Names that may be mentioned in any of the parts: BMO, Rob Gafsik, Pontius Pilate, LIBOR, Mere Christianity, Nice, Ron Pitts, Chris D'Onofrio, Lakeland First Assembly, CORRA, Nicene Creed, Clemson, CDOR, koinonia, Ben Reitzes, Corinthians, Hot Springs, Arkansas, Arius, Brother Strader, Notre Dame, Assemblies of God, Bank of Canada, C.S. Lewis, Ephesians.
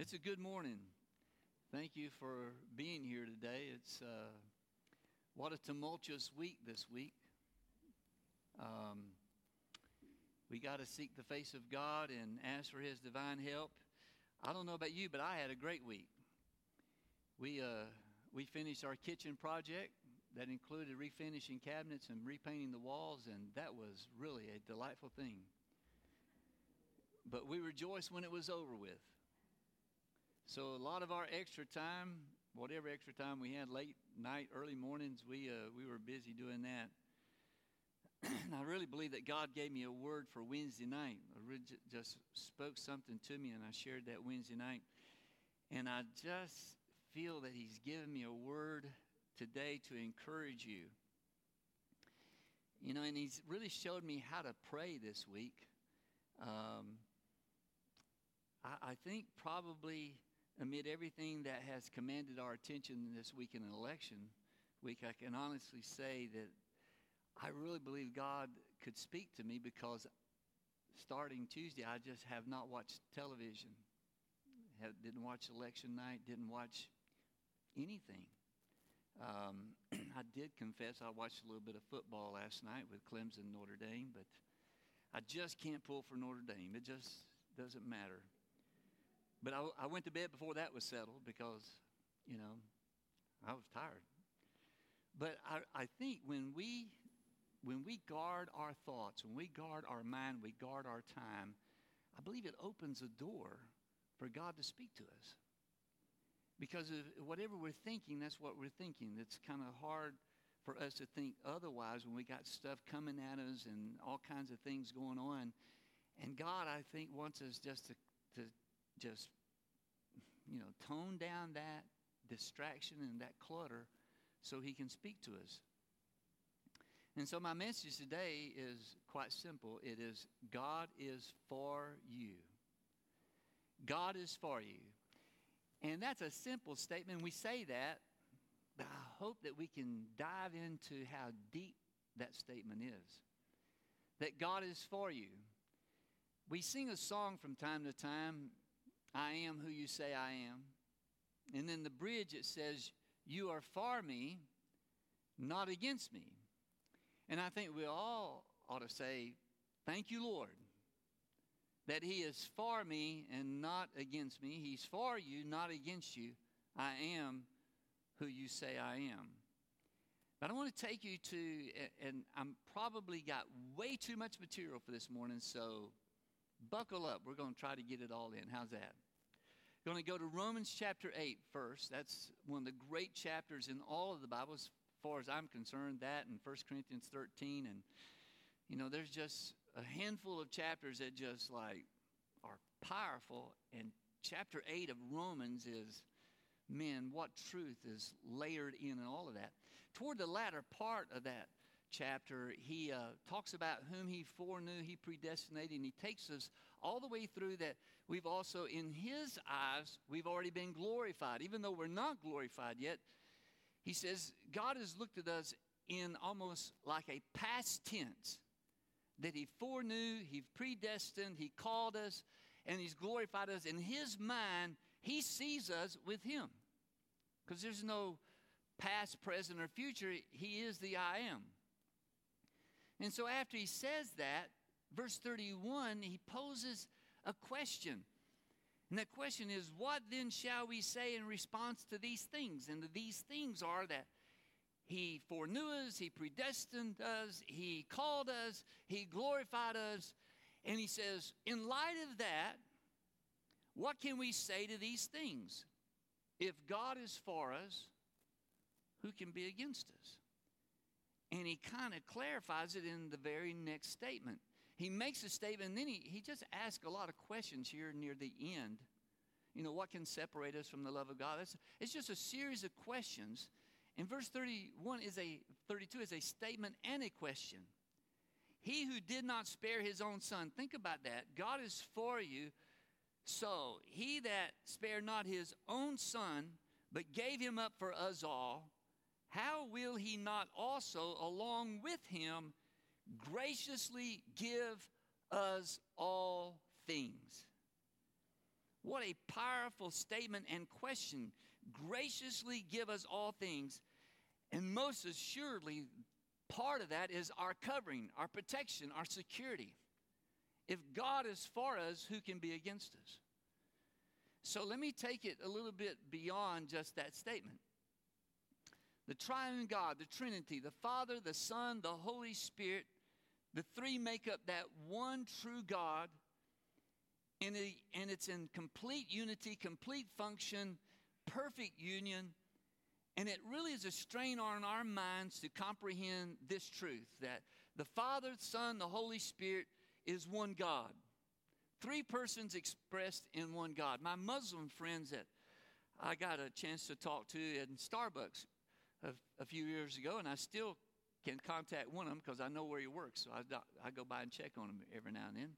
It's a good morning. Thank you for being here today. It's what a tumultuous week this week. We got to seek the face of God and ask for His divine help. I don't know about you, but I had a great week. We finished our kitchen project that included refinishing cabinets and repainting the walls, and that was really a delightful thing. But we rejoiced when it was over with. So a lot of our extra time, whatever extra time we had, late night, early mornings, we were busy doing that. And I really believe that God gave me a word for Wednesday night. Just spoke something to me, and I shared that Wednesday night. And I just feel that He's given me a word today to encourage you. You know, and He's really showed me how to pray this week. I think probably amid everything that has commanded our attention this week in an election week, I can honestly say that I really believe God could speak to me, because starting Tuesday, I just have not watched television, didn't watch election night, didn't watch anything. I did confess I watched a little bit of football last night with Clemson and Notre Dame, but I just can't pull for Notre Dame. It just doesn't matter. But I went to bed before that was settled because, you know, I was tired. But I think when we guard our thoughts, when we guard our mind, we guard our time, I believe it opens a door for God to speak to us. Because if whatever we're thinking, that's what we're thinking. It's kind of hard for us to think otherwise when we got stuff coming at us and all kinds of things going on. And God, I think, wants us just to you know, tone down that distraction and that clutter so He can speak to us. And so my message today is quite simple. It is, God is for you. God is for you. And that's a simple statement. We say that, but I hope that we can dive into how deep that statement is. That God is for you. We sing a song from time to time, I am who you say I am. And then the bridge, it says, you are for me, not against me. And I think we all ought to say, thank you, Lord, that He is for me and not against me. He's for you, not against you. I am who you say I am. But I want to take you to, and I'm probably got way too much material for this morning, so buckle up. We're going to try to get it all in. How's that? We're going to go to Romans chapter 8 first. That's one of the great chapters in all of the Bible, as far as I'm concerned, that and 1 Corinthians 13. And, you know, there's just a handful of chapters that just, like, are powerful. And chapter 8 of Romans is, man, what truth is layered in all of that. Toward the latter part of that chapter, he talks about whom He foreknew, He predestinated, and he takes us all the way through that we've also, in His eyes, we've already been glorified. Even though we're not glorified yet, he says God has looked at us in almost like a past tense, that He foreknew, He predestined, He called us, and He's glorified us. In His mind, He sees us with Him, because there's no past, present, or future. He is the I am. And so after he says that, verse 31, he poses a question. And that question is, what then shall we say in response to these things? And these things are that He foreknew us, He predestined us, He called us, He glorified us. And he says, in light of that, what can we say to these things? If God is for us, who can be against us? And he kind of clarifies it in the very next statement. He makes a statement, and then he just asks a lot of questions here near the end. You know, what can separate us from the love of God? It's just a series of questions. And verse 32 is a statement and a question. He who did not spare His own Son. Think about that. God is for you. So He that spared not His own Son, but gave Him up for us all, how will He not also, along with Him, graciously give us all things? What a powerful statement and question. Graciously give us all things. And most assuredly, part of that is our covering, our protection, our security. If God is for us, who can be against us? So let me take it a little bit beyond just that statement. The triune God, the Trinity, the Father, the Son, the Holy Spirit, the three make up that one true God, and it's in complete unity, complete function, perfect union, and it really is a strain on our minds to comprehend this truth, that the Father, Son, the Holy Spirit is one God. Three persons expressed in one God. My Muslim friends that I got a chance to talk to in Starbucks a few years ago, and I still can contact one of them because I know where he works, so I go by and check on him every now and then.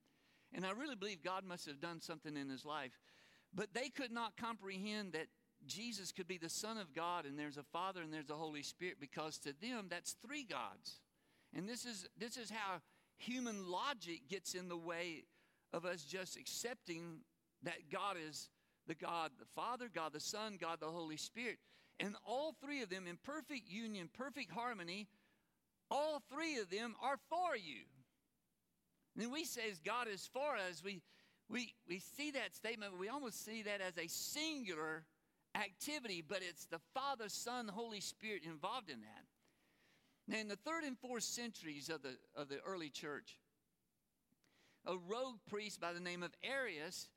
And I really believe God must have done something in his life. But they could not comprehend that Jesus could be the Son of God, and there's a Father and there's a Holy Spirit, because to them that's three gods. And this is how human logic gets in the way of us just accepting that God is the God the Father, God the Son, God the Holy Spirit. And all three of them in perfect union, perfect harmony, all three of them are for you. And then we say as God is for us, we see that statement, but we almost see that as a singular activity, but it's the Father, Son, Holy Spirit involved in that. Now in the 3rd and 4th centuries of the early church, a rogue priest by the name of Arius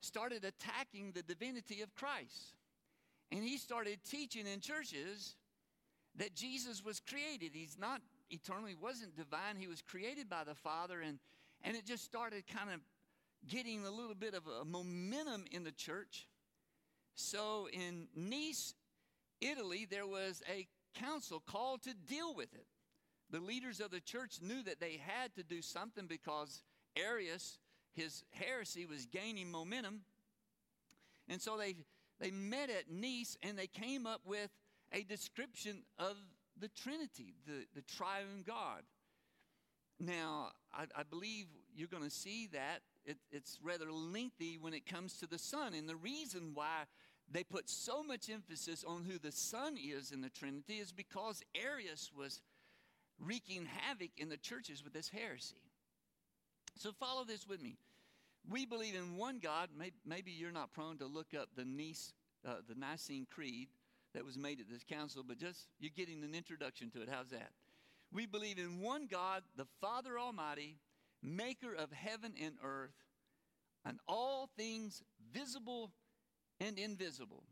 started attacking the divinity of Christ. And he started teaching in churches that Jesus was created. He's not eternal. He wasn't divine. He was created by the Father. And it just started kind of getting a little bit of a momentum in the church. So in Nice, Italy, there was a council called to deal with it. The leaders of the church knew that they had to do something because Arius, his heresy was gaining momentum. And so they met at Nice, and they came up with a description of the Trinity, the triune God. Now, I believe you're going to see that it's rather lengthy when it comes to the Son. And the reason why they put so much emphasis on who the Son is in the Trinity is because Arius was wreaking havoc in the churches with this heresy. So follow this with me. We believe in one God. Maybe you're not prone to look up the Nicene Creed that was made at this council, but just you're getting an introduction to it. How's that? We believe in one God, the Father Almighty, maker of heaven and earth, and all things visible and invisible.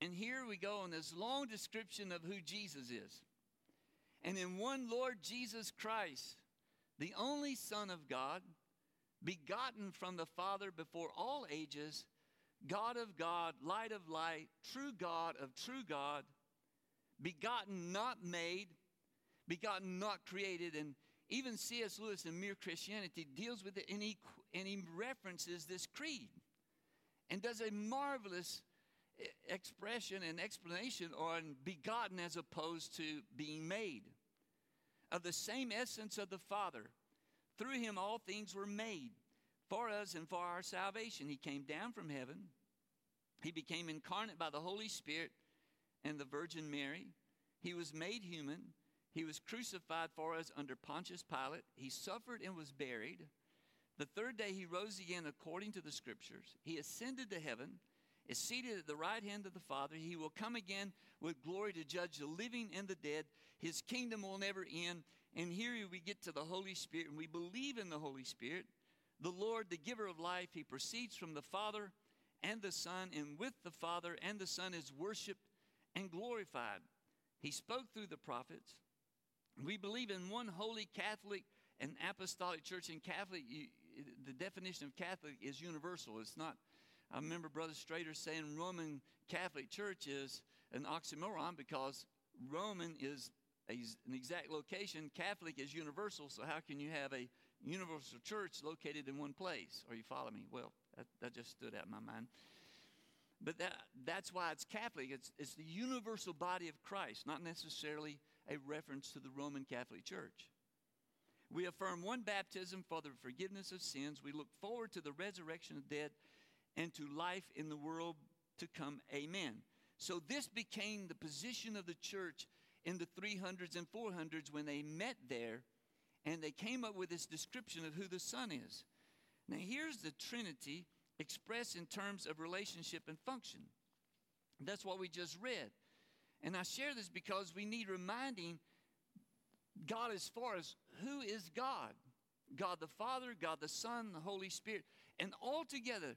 And here we go on this long description of who Jesus is. And in one Lord Jesus Christ, the only Son of God, begotten from the Father before all ages, God of God, light of light, true God of true God, begotten, not made, begotten, not created. And even C.S. Lewis in Mere Christianity deals with it, and he references this creed and does a marvelous expression and explanation on begotten as opposed to being made. Of the same essence of the Father, through him all things were made. For us and for our salvation, he came down from heaven. He became incarnate by the Holy Spirit and the Virgin Mary. He was made human. He was crucified for us under Pontius Pilate. He suffered and was buried. The third day he rose again according to the Scriptures. He ascended to heaven, is seated at the right hand of the Father. He will come again with glory to judge the living and the dead. His kingdom will never end. And here we get to the Holy Spirit, and we believe in the Holy Spirit, the Lord, the giver of life. He proceeds from the Father and the Son, and with the Father and the Son is worshiped and glorified. He spoke through the prophets. We believe in one holy Catholic and apostolic church. And Catholic, the definition of Catholic is universal. It's not... I remember Brother Strader saying Roman Catholic Church is an oxymoron because Roman is an exact location. Catholic is universal, so how can you have a universal church located in one place? Are you following me? Well, that just stood out in my mind. But that's why it's Catholic. It's the universal body of Christ, not necessarily a reference to the Roman Catholic Church. We affirm one baptism for the forgiveness of sins. We look forward to the resurrection of the dead and to life in the world to come. Amen. So this became the position of the church in the 300s and 400s when they met there, and they came up with this description of who the Son is. Now here's the Trinity expressed in terms of relationship and function. That's what we just read. And I share this because we need reminding God as far as who is God. God the Father, God the Son, the Holy Spirit. And altogether,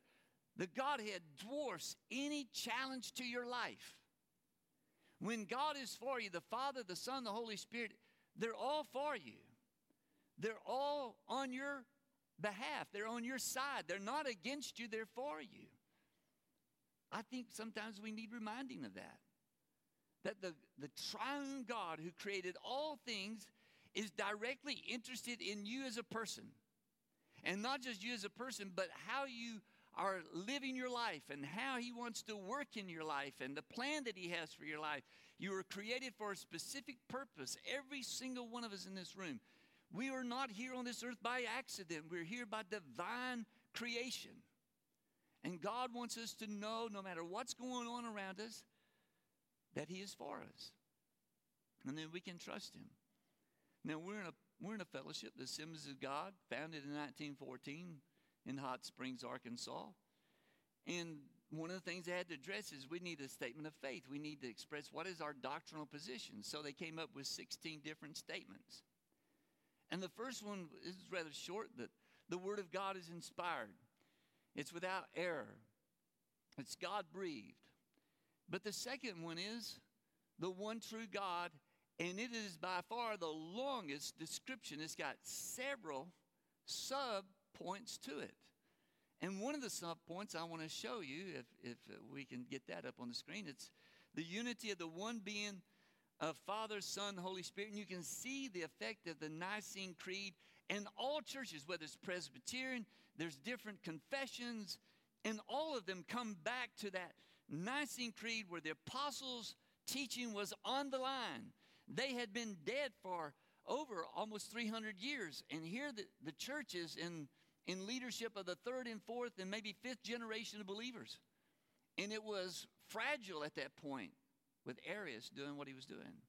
the Godhead dwarfs any challenge to your life. When God is for you, the Father, the Son, the Holy Spirit, they're all for you. They're all on your behalf. They're on your side. They're not against you. They're for you. I think sometimes we need reminding of that. That the triune God who created all things is directly interested in you as a person. And not just you as a person, but how you are living your life and how he wants to work in your life and the plan that he has for your life. You were created for a specific purpose, every single one of us in this room. We are not here on this earth by accident. We're here by divine creation. And God wants us to know, no matter what's going on around us, that he is for us. And then we can trust him. Now, we're in a fellowship, the Assemblies of God, founded in 1914 in Hot Springs, Arkansas. And one of the things they had to address is we need a statement of faith. We need to express what is our doctrinal position. So they came up with 16 different statements. And the first one is rather short, that the Word of God is inspired. It's without error. It's God-breathed. But the second one is the one true God, and it is by far the longest description. It's got several sub-points to it. And one of the sub-points I want to show you, if we can get that up on the screen, it's the unity of the one being of Father, Son, Holy Spirit. And you can see the effect of the Nicene Creed and all churches, whether it's Presbyterian, there's different confessions, and all of them come back to that Nicene Creed where the apostles' teaching was on the line. They had been dead for over almost 300 years, and here the church is in leadership of the third and fourth and maybe fifth generation of believers. And it was fragile at that point, with Arius doing what he was doing.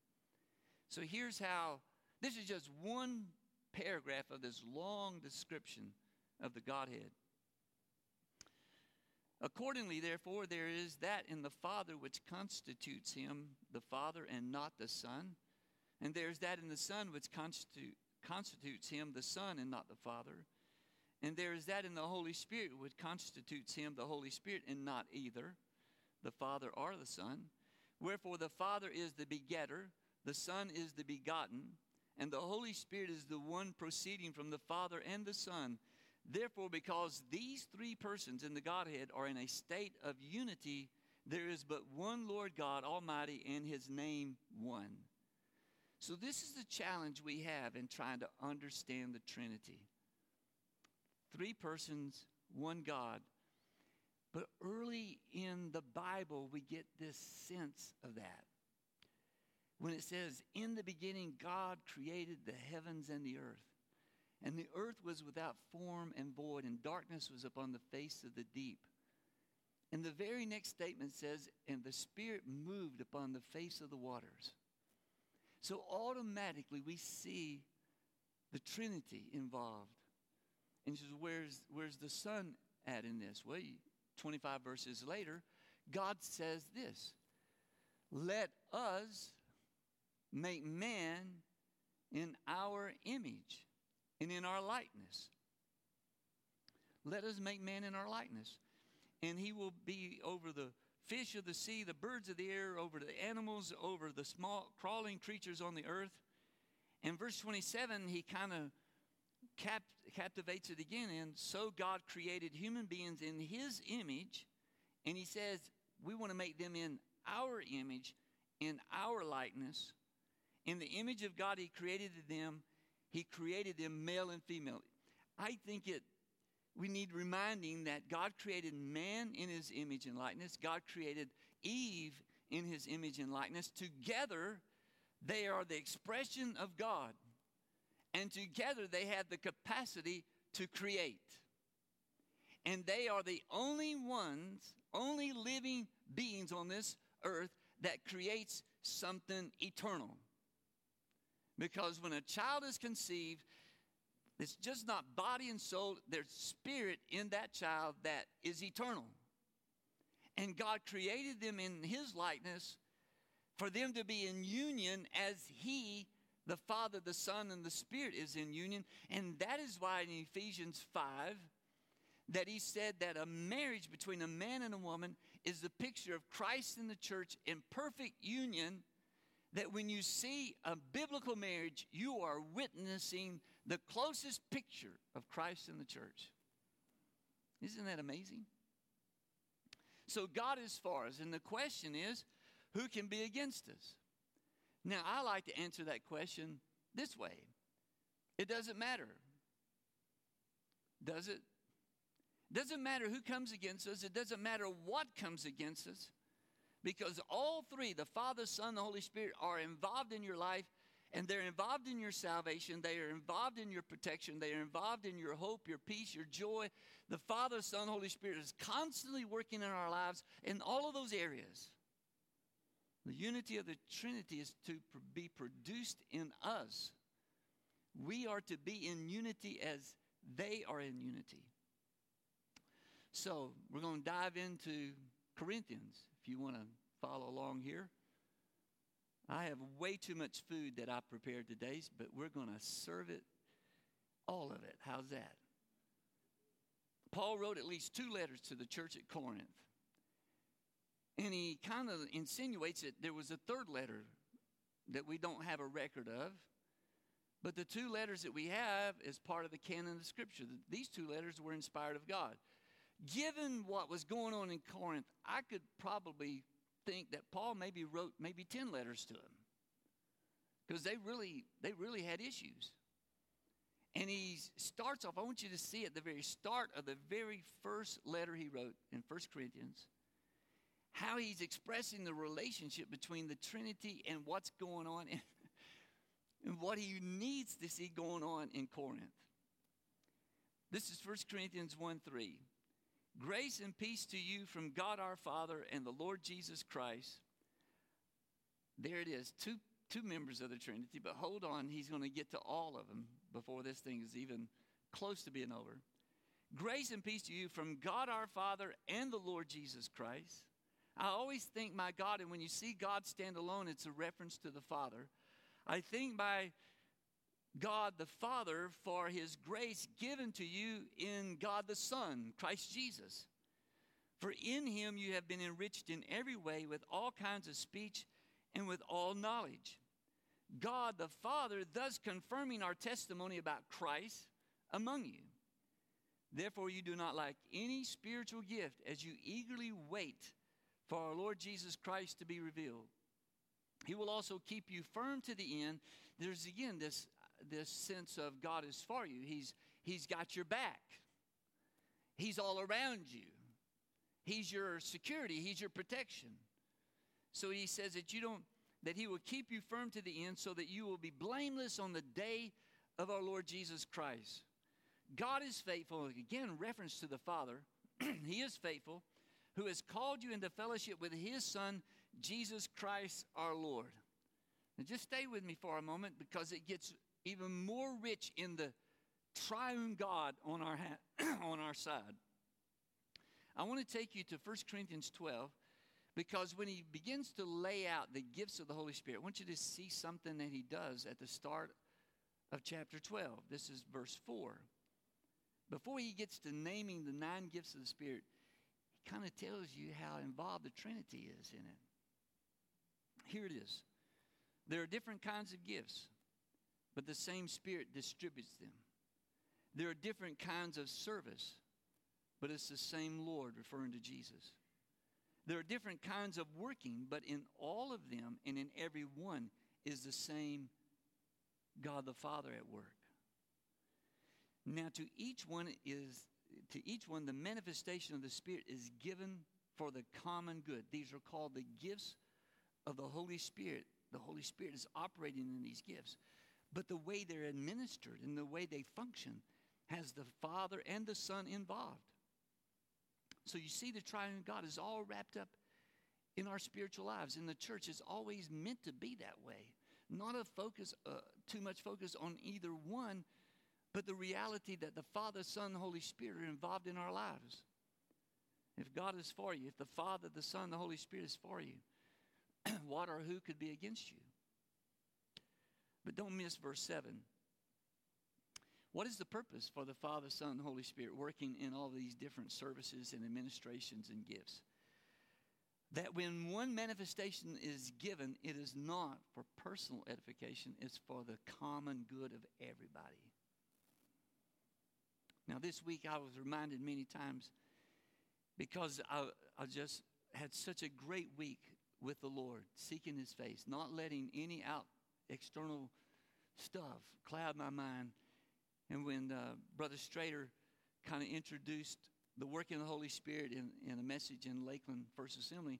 So here's how, this is just one paragraph of this long description of the Godhead. Accordingly, therefore, there is that in the Father which constitutes him the Father and not the Son, and there is that in the Son which constitutes him the Son and not the Father, and there is that in the Holy Spirit which constitutes him the Holy Spirit and not either, the Father or the Son. Wherefore the Father is the begetter, the Son is the begotten, and the Holy Spirit is the one proceeding from the Father and the Son. Therefore, because these three persons in the Godhead are in a state of unity, there is but one Lord God Almighty, and his name one. So this is the challenge we have in trying to understand the Trinity. Three persons, one God. But early in the Bible, we get this sense of that. When it says, in the beginning, God created the heavens and the earth. And the earth was without form and void, and darkness was upon the face of the deep. And the very next statement says, and the Spirit moved upon the face of the waters. So automatically we see the Trinity involved. And he says, where's the Son at in this? Well, 25 verses later, God says this, let us make man in our image and in our likeness. Let us make man in our likeness. And he will be over the fish of the sea, the birds of the air, over the animals, over the small crawling creatures on the earth. In verse 27, he kind of captivates it again, and so God created human beings in his image, and he says we want to make them in our image, in our likeness. In the image of God he created them. He created them male and female. I think we need reminding that God created man in his image and likeness. God created Eve in his image and likeness. Together they are the expression of God. And together they have the capacity to create. and they are the only living beings on this earth that creates something eternal. Because when a child is conceived, it's just not body and soul, there's spirit in that child that is eternal. And God created them in his likeness for them to be in union as he, the Father, the Son, and the Spirit is in union. And that is why in Ephesians 5, that he said that a marriage between a man and a woman is the picture of Christ and the church in perfect union. That when you see a biblical marriage, you are witnessing the closest picture of Christ in the church. Isn't that amazing? So God is for us, and the question is, who can be against us? Now, I like to answer that question this way. It doesn't matter. Does it? It doesn't matter who comes against us. It doesn't matter what comes against us. Because all three, the Father, Son, and the Holy Spirit, are involved in your life, and they're involved in your salvation. They are involved in your protection. They are involved in your hope, your peace, your joy. The Father, Son, and Holy Spirit is constantly working in our lives in all of those areas. The unity of the Trinity is to be produced in us. We are to be in unity as they are in unity. So we're going to dive into Corinthians. If you want to follow along here, I have way too much food that I prepared today, but we're going to serve it, all of it. How's that? Paul wrote at least 2 letters to the church at Corinth. And he kind of insinuates that there was a 3rd letter that we don't have a record of. But the 2 letters that we have is part of the canon of Scripture. These 2 letters were inspired of God. Given what was going on in Corinth, I could probably think that Paul maybe wrote maybe 10 letters to them, because they really had issues. And he starts off, I want you to see at the very start of the very first letter he wrote in 1 Corinthians, how he's expressing the relationship between the Trinity and what's going on and what he needs to see going on in Corinth. This is 1 Corinthians 1:3. Grace and peace to you from God our Father and the Lord Jesus Christ. There it is, two members of the Trinity, but hold on, he's going to get to all of them before this thing is even close to being over. Grace and peace to you from God our Father and the Lord Jesus Christ. I always think my God, and when you see God stand alone, it's a reference to the Father. I think by God the Father for his grace given to you in God the Son, Christ Jesus. For in him you have been enriched in every way with all kinds of speech and with all knowledge. God the Father thus confirming our testimony about Christ among you. Therefore you do not lack any spiritual gift as you eagerly wait for our Lord Jesus Christ to be revealed. He will also keep you firm to the end. There's again this sense of God is for you. He's got your back. He's all around you. He's your security. He's your protection. So he says that he will keep you firm to the end so that you will be blameless on the day of our Lord Jesus Christ. God is faithful. Again, reference to the Father. He is faithful, who has called you into fellowship with his Son, Jesus Christ our Lord. Now just stay with me for a moment, because it gets even more rich in the triune God on our on our side. I want to take you to 1 Corinthians 12, because when he begins to lay out the gifts of the Holy Spirit, I want you to see something that he does at the start of chapter 12. This is verse 4. Before he gets to naming the 9 gifts of the Spirit, he kind of tells you how involved the Trinity is in it. Here it is. There are different kinds of gifts, but the same Spirit distributes them. There are different kinds of service, but it's the same Lord, referring to Jesus. There are different kinds of working, but in all of them and in every one is the same God the Father at work. Now to each one the manifestation of the Spirit is given for the common good. These are called the gifts of the Holy Spirit. The Holy Spirit is operating in these gifts. But the way they're administered and the way they function has the Father and the Son involved. So you see, the triune God is all wrapped up in our spiritual lives. And the church is always meant to be that way. Not a focus, too much focus on either one, but the reality that the Father, Son, Holy Spirit are involved in our lives. If God is for you, if the Father, the Son, the Holy Spirit is for you, what or who could be against you? But don't miss verse 7. What is the purpose for the Father, Son, and Holy Spirit working in all these different services and administrations and gifts? That when one manifestation is given, it is not for personal edification. It's for the common good of everybody. Now, this week I was reminded many times, because I just had such a great week with the Lord, seeking His face, not letting any external stuff cloud my mind. And when Brother Strader kind of introduced the work in the Holy Spirit in a message in Lakeland First Assembly,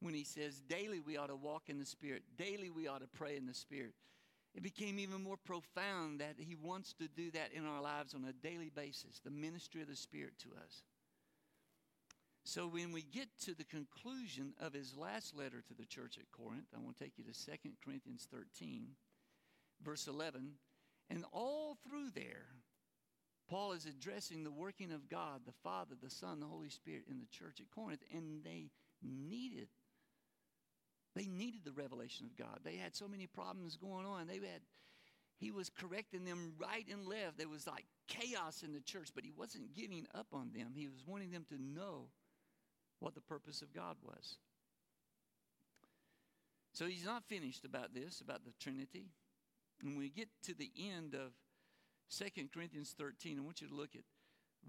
when he says, daily we ought to walk in the Spirit, daily we ought to pray in the Spirit, it became even more profound that he wants to do that in our lives on a daily basis, the ministry of the Spirit to us. So when we get to the conclusion of his last letter to the church at Corinth, I want to take you to 2 Corinthians 13, verse 11. And all through there, Paul is addressing the working of God, the Father, the Son, the Holy Spirit in the church at Corinth. And they needed the revelation of God. They had so many problems going on. He was correcting them right and left. There was like chaos in the church, but he wasn't giving up on them. He was wanting them to know what the purpose of God was. So he's not finished about this, about the Trinity. When we get to the end of 2 Corinthians 13, I want you to look at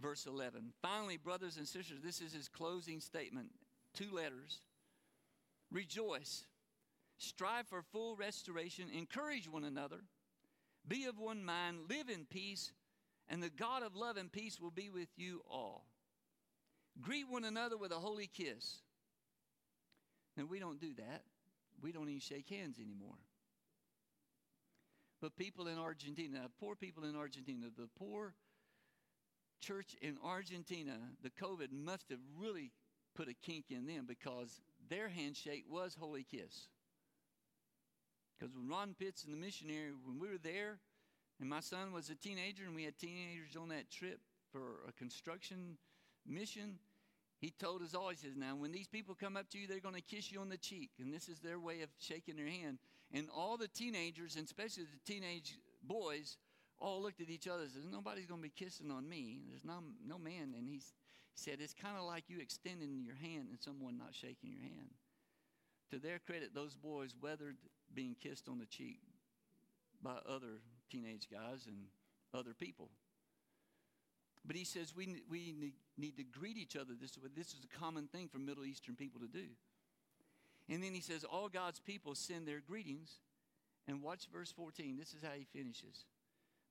verse 11. Finally, brothers and sisters, this is his closing statement. 2 letters. Rejoice. Strive for full restoration. Encourage one another. Be of one mind. Live in peace. And the God of love and peace will be with you all. Greet one another with a holy kiss. Now, we don't do that. We don't even shake hands anymore. But people in Argentina, poor people in Argentina, the poor church in Argentina, the COVID must have really put a kink in them, because their handshake was holy kiss. Because when Ron Pitts and the missionary, when we were there, and my son was a teenager, and we had teenagers on that trip for a construction mission, he told us all, he says, now when these people come up to you, they're going to kiss you on the cheek. And this is their way of shaking their hand. And all the teenagers, and especially the teenage boys, all looked at each other and said, nobody's going to be kissing on me. There's no man. And he said, it's kind of like you extending your hand and someone not shaking your hand. To their credit, those boys weathered being kissed on the cheek by other teenage guys and other people. But he says we need to greet each other this way. This is a common thing for Middle Eastern people to do. And then he says, all God's people send their greetings. And watch verse 14. This is how he finishes.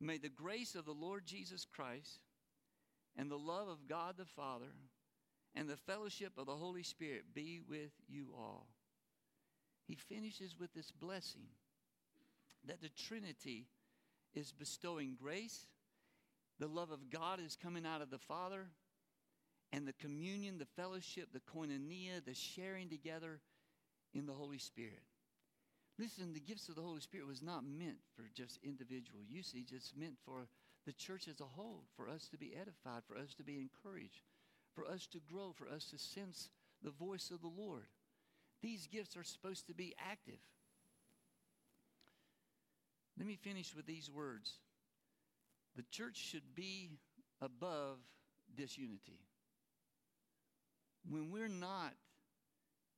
May the grace of the Lord Jesus Christ and the love of God the Father and the fellowship of the Holy Spirit be with you all. He finishes with this blessing that the Trinity is bestowing grace. The love of God is coming out of the Father, and the communion, the fellowship, the koinonia, the sharing together in the Holy Spirit. Listen, the gifts of the Holy Spirit was not meant for just individual usage. It's meant for the church as a whole, for us to be edified, for us to be encouraged, for us to grow, for us to sense the voice of the Lord. These gifts are supposed to be active. Let me finish with these words. The church should be above disunity. When we're not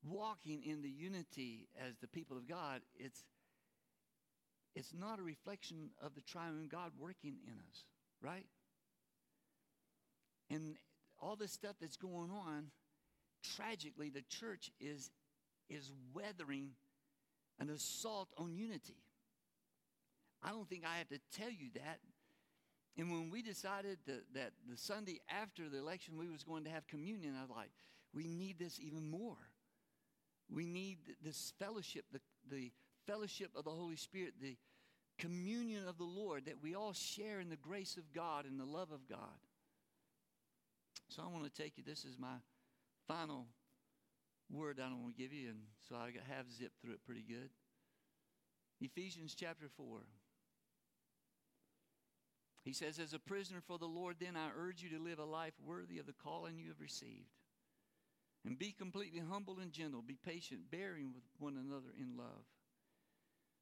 walking in the unity as the people of God, it's not a reflection of the triune God working in us, right? And all this stuff that's going on, tragically, the church is weathering an assault on unity. I don't think I have to tell you that. And when we decided that the Sunday after the election we was going to have communion, I was like, we need this even more. We need this fellowship, the fellowship of the Holy Spirit, the communion of the Lord, that we all share in the grace of God and the love of God. So I want to take you, this is my final word I don't want to give you, and so I have zipped through it pretty good. Ephesians chapter 4. He says, as a prisoner for the Lord, then I urge you to live a life worthy of the calling you have received. And be completely humble and gentle. Be patient, bearing with one another in love.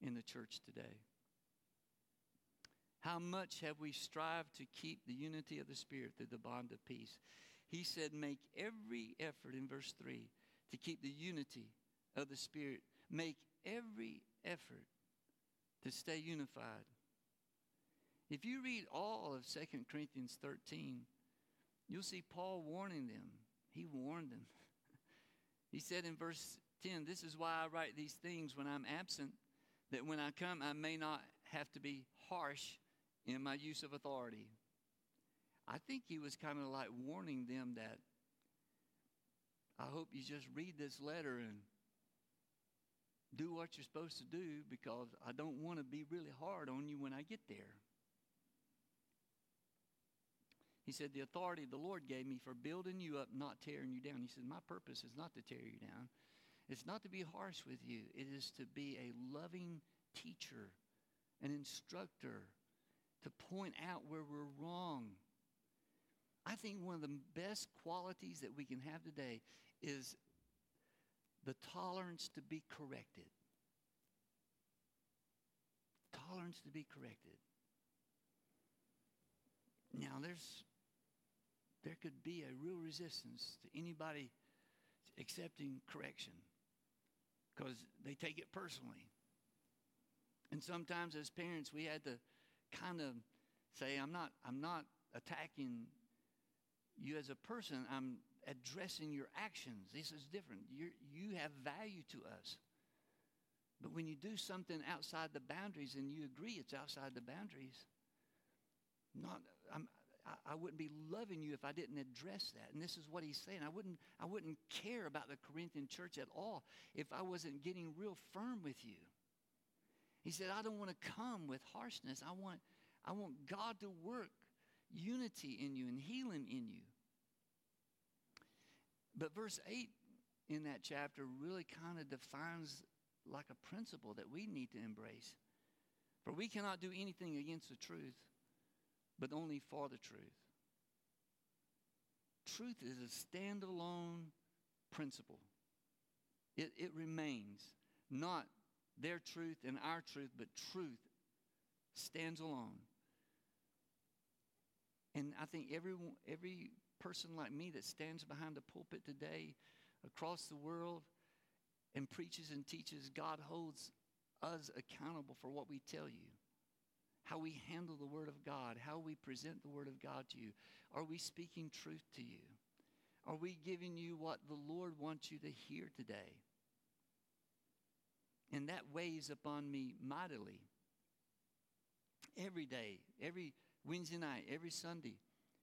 in the church today. How much have we strived to keep the unity of the Spirit through the bond of peace? He said, make every effort, in verse 3, to keep the unity of the Spirit. Make every effort to stay unified. If you read all of 2 Corinthians 13, you'll see Paul warning them. He warned them. He said in verse 10, this is why I write these things when I'm absent, that when I come I may not have to be harsh in my use of authority. I think he was kind of like warning them that I hope you just read this letter and do what you're supposed to do, because I don't want to be really hard on you when I get there. He said, the authority the Lord gave me for building you up, not tearing you down. He said, my purpose is not to tear you down. It's not to be harsh with you. It is to be a loving teacher, an instructor, to point out where we're wrong. I think one of the best qualities that we can have today is the tolerance to be corrected. Tolerance to be corrected. Now, there could be a real resistance to anybody accepting correction, because they take it personally. And sometimes as parents, we had to kind of say, I'm not attacking you as a person. I'm addressing your actions. This is different. You have value to us. But when you do something outside the boundaries and you agree it's outside the boundaries, I wouldn't be loving you if I didn't address that. And this is what he's saying. I wouldn't care about the Corinthian church at all if I wasn't getting real firm with you. He said, I don't want to come with harshness. I want God to work unity in you and healing in you. But verse 8 in that chapter really kind of defines like a principle that we need to embrace. For we cannot do anything against the truth, but only for the truth. Truth is a standalone principle. It remains. Not their truth and our truth, but truth stands alone. And I think every person like me that stands behind the pulpit today across the world and preaches and teaches, God holds us accountable for what we tell you. How we handle the Word of God, how we present the Word of God to you. Are we speaking truth to you? Are we giving you what the Lord wants you to hear today? And that weighs upon me mightily. Every day, every Wednesday night, every Sunday,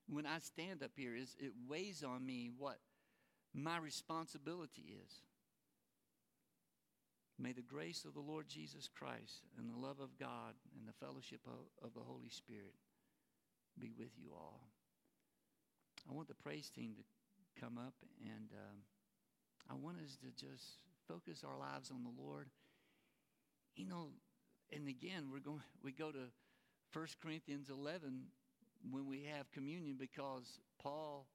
when I stand up here, it weighs on me what my responsibility is. May the grace of the Lord Jesus Christ and the love of God and the fellowship of the Holy Spirit be with you all. I want the praise team to come up, and I want us to just focus our lives on the Lord. You know, and again, we go to 1 Corinthians 11 when we have communion, because Paul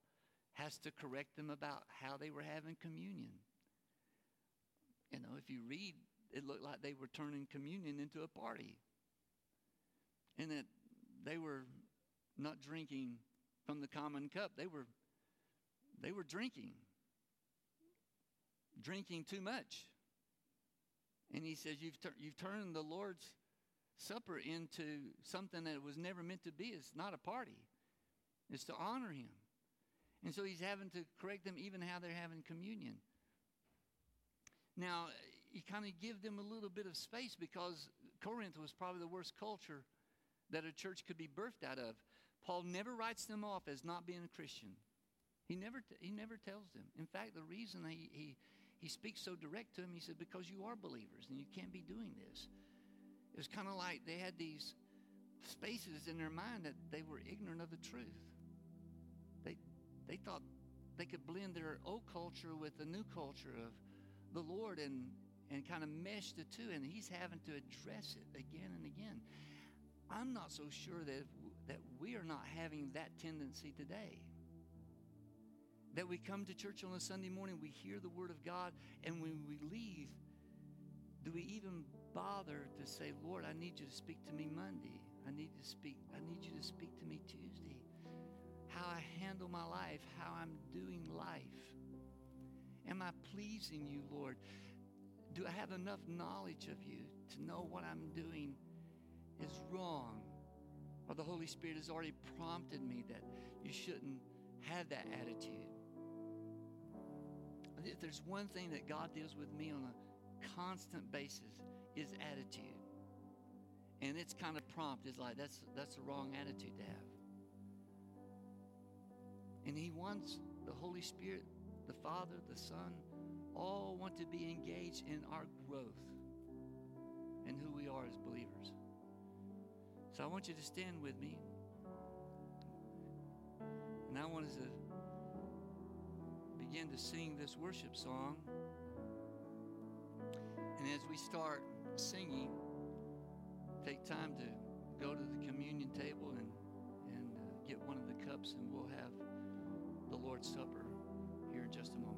has to correct them about how they were having communion. You know, if you read, it looked like they were turning communion into a party. And that they were not drinking from the common cup. They were drinking. Drinking too much. And he says, you've turned the Lord's Supper into something that it was never meant to be. It's not a party. It's to honor him. And so he's having to correct them even how they're having communion. Now, you kind of give them a little bit of space because Corinth was probably the worst culture that a church could be birthed out of. Paul never writes them off as not being a Christian. He never tells them. In fact, the reason he speaks so direct to them, he said, because you are believers and you can't be doing this. It was kind of like they had these spaces in their mind that they were ignorant of the truth. They thought they could blend their old culture with the new culture of the Lord and kind of mesh the two, and he's having to address it again and again. I'm not so sure that we are not having that tendency today. That we come to church on a Sunday morning, we hear the Word of God, and when we leave, do we even bother to say, Lord, I need you to speak to me Monday. I need you to speak to me Tuesday. How I handle my life, how I'm doing life. Am I pleasing you, Lord? Do I have enough knowledge of you to know what I'm doing is wrong? Or the Holy Spirit has already prompted me that you shouldn't have that attitude. If there's one thing that God deals with me on a constant basis, is attitude. And it's kind of prompt. It's like, that's the wrong attitude to have. And he wants the Holy Spirit, the Father, the Son, all want to be engaged in our growth and who we are as believers. So I want you to stand with me. And I want us to begin to sing this worship song. And as we start singing, take time to go to the communion table and get one of the cups, and we'll have the Lord's Supper here in just a moment.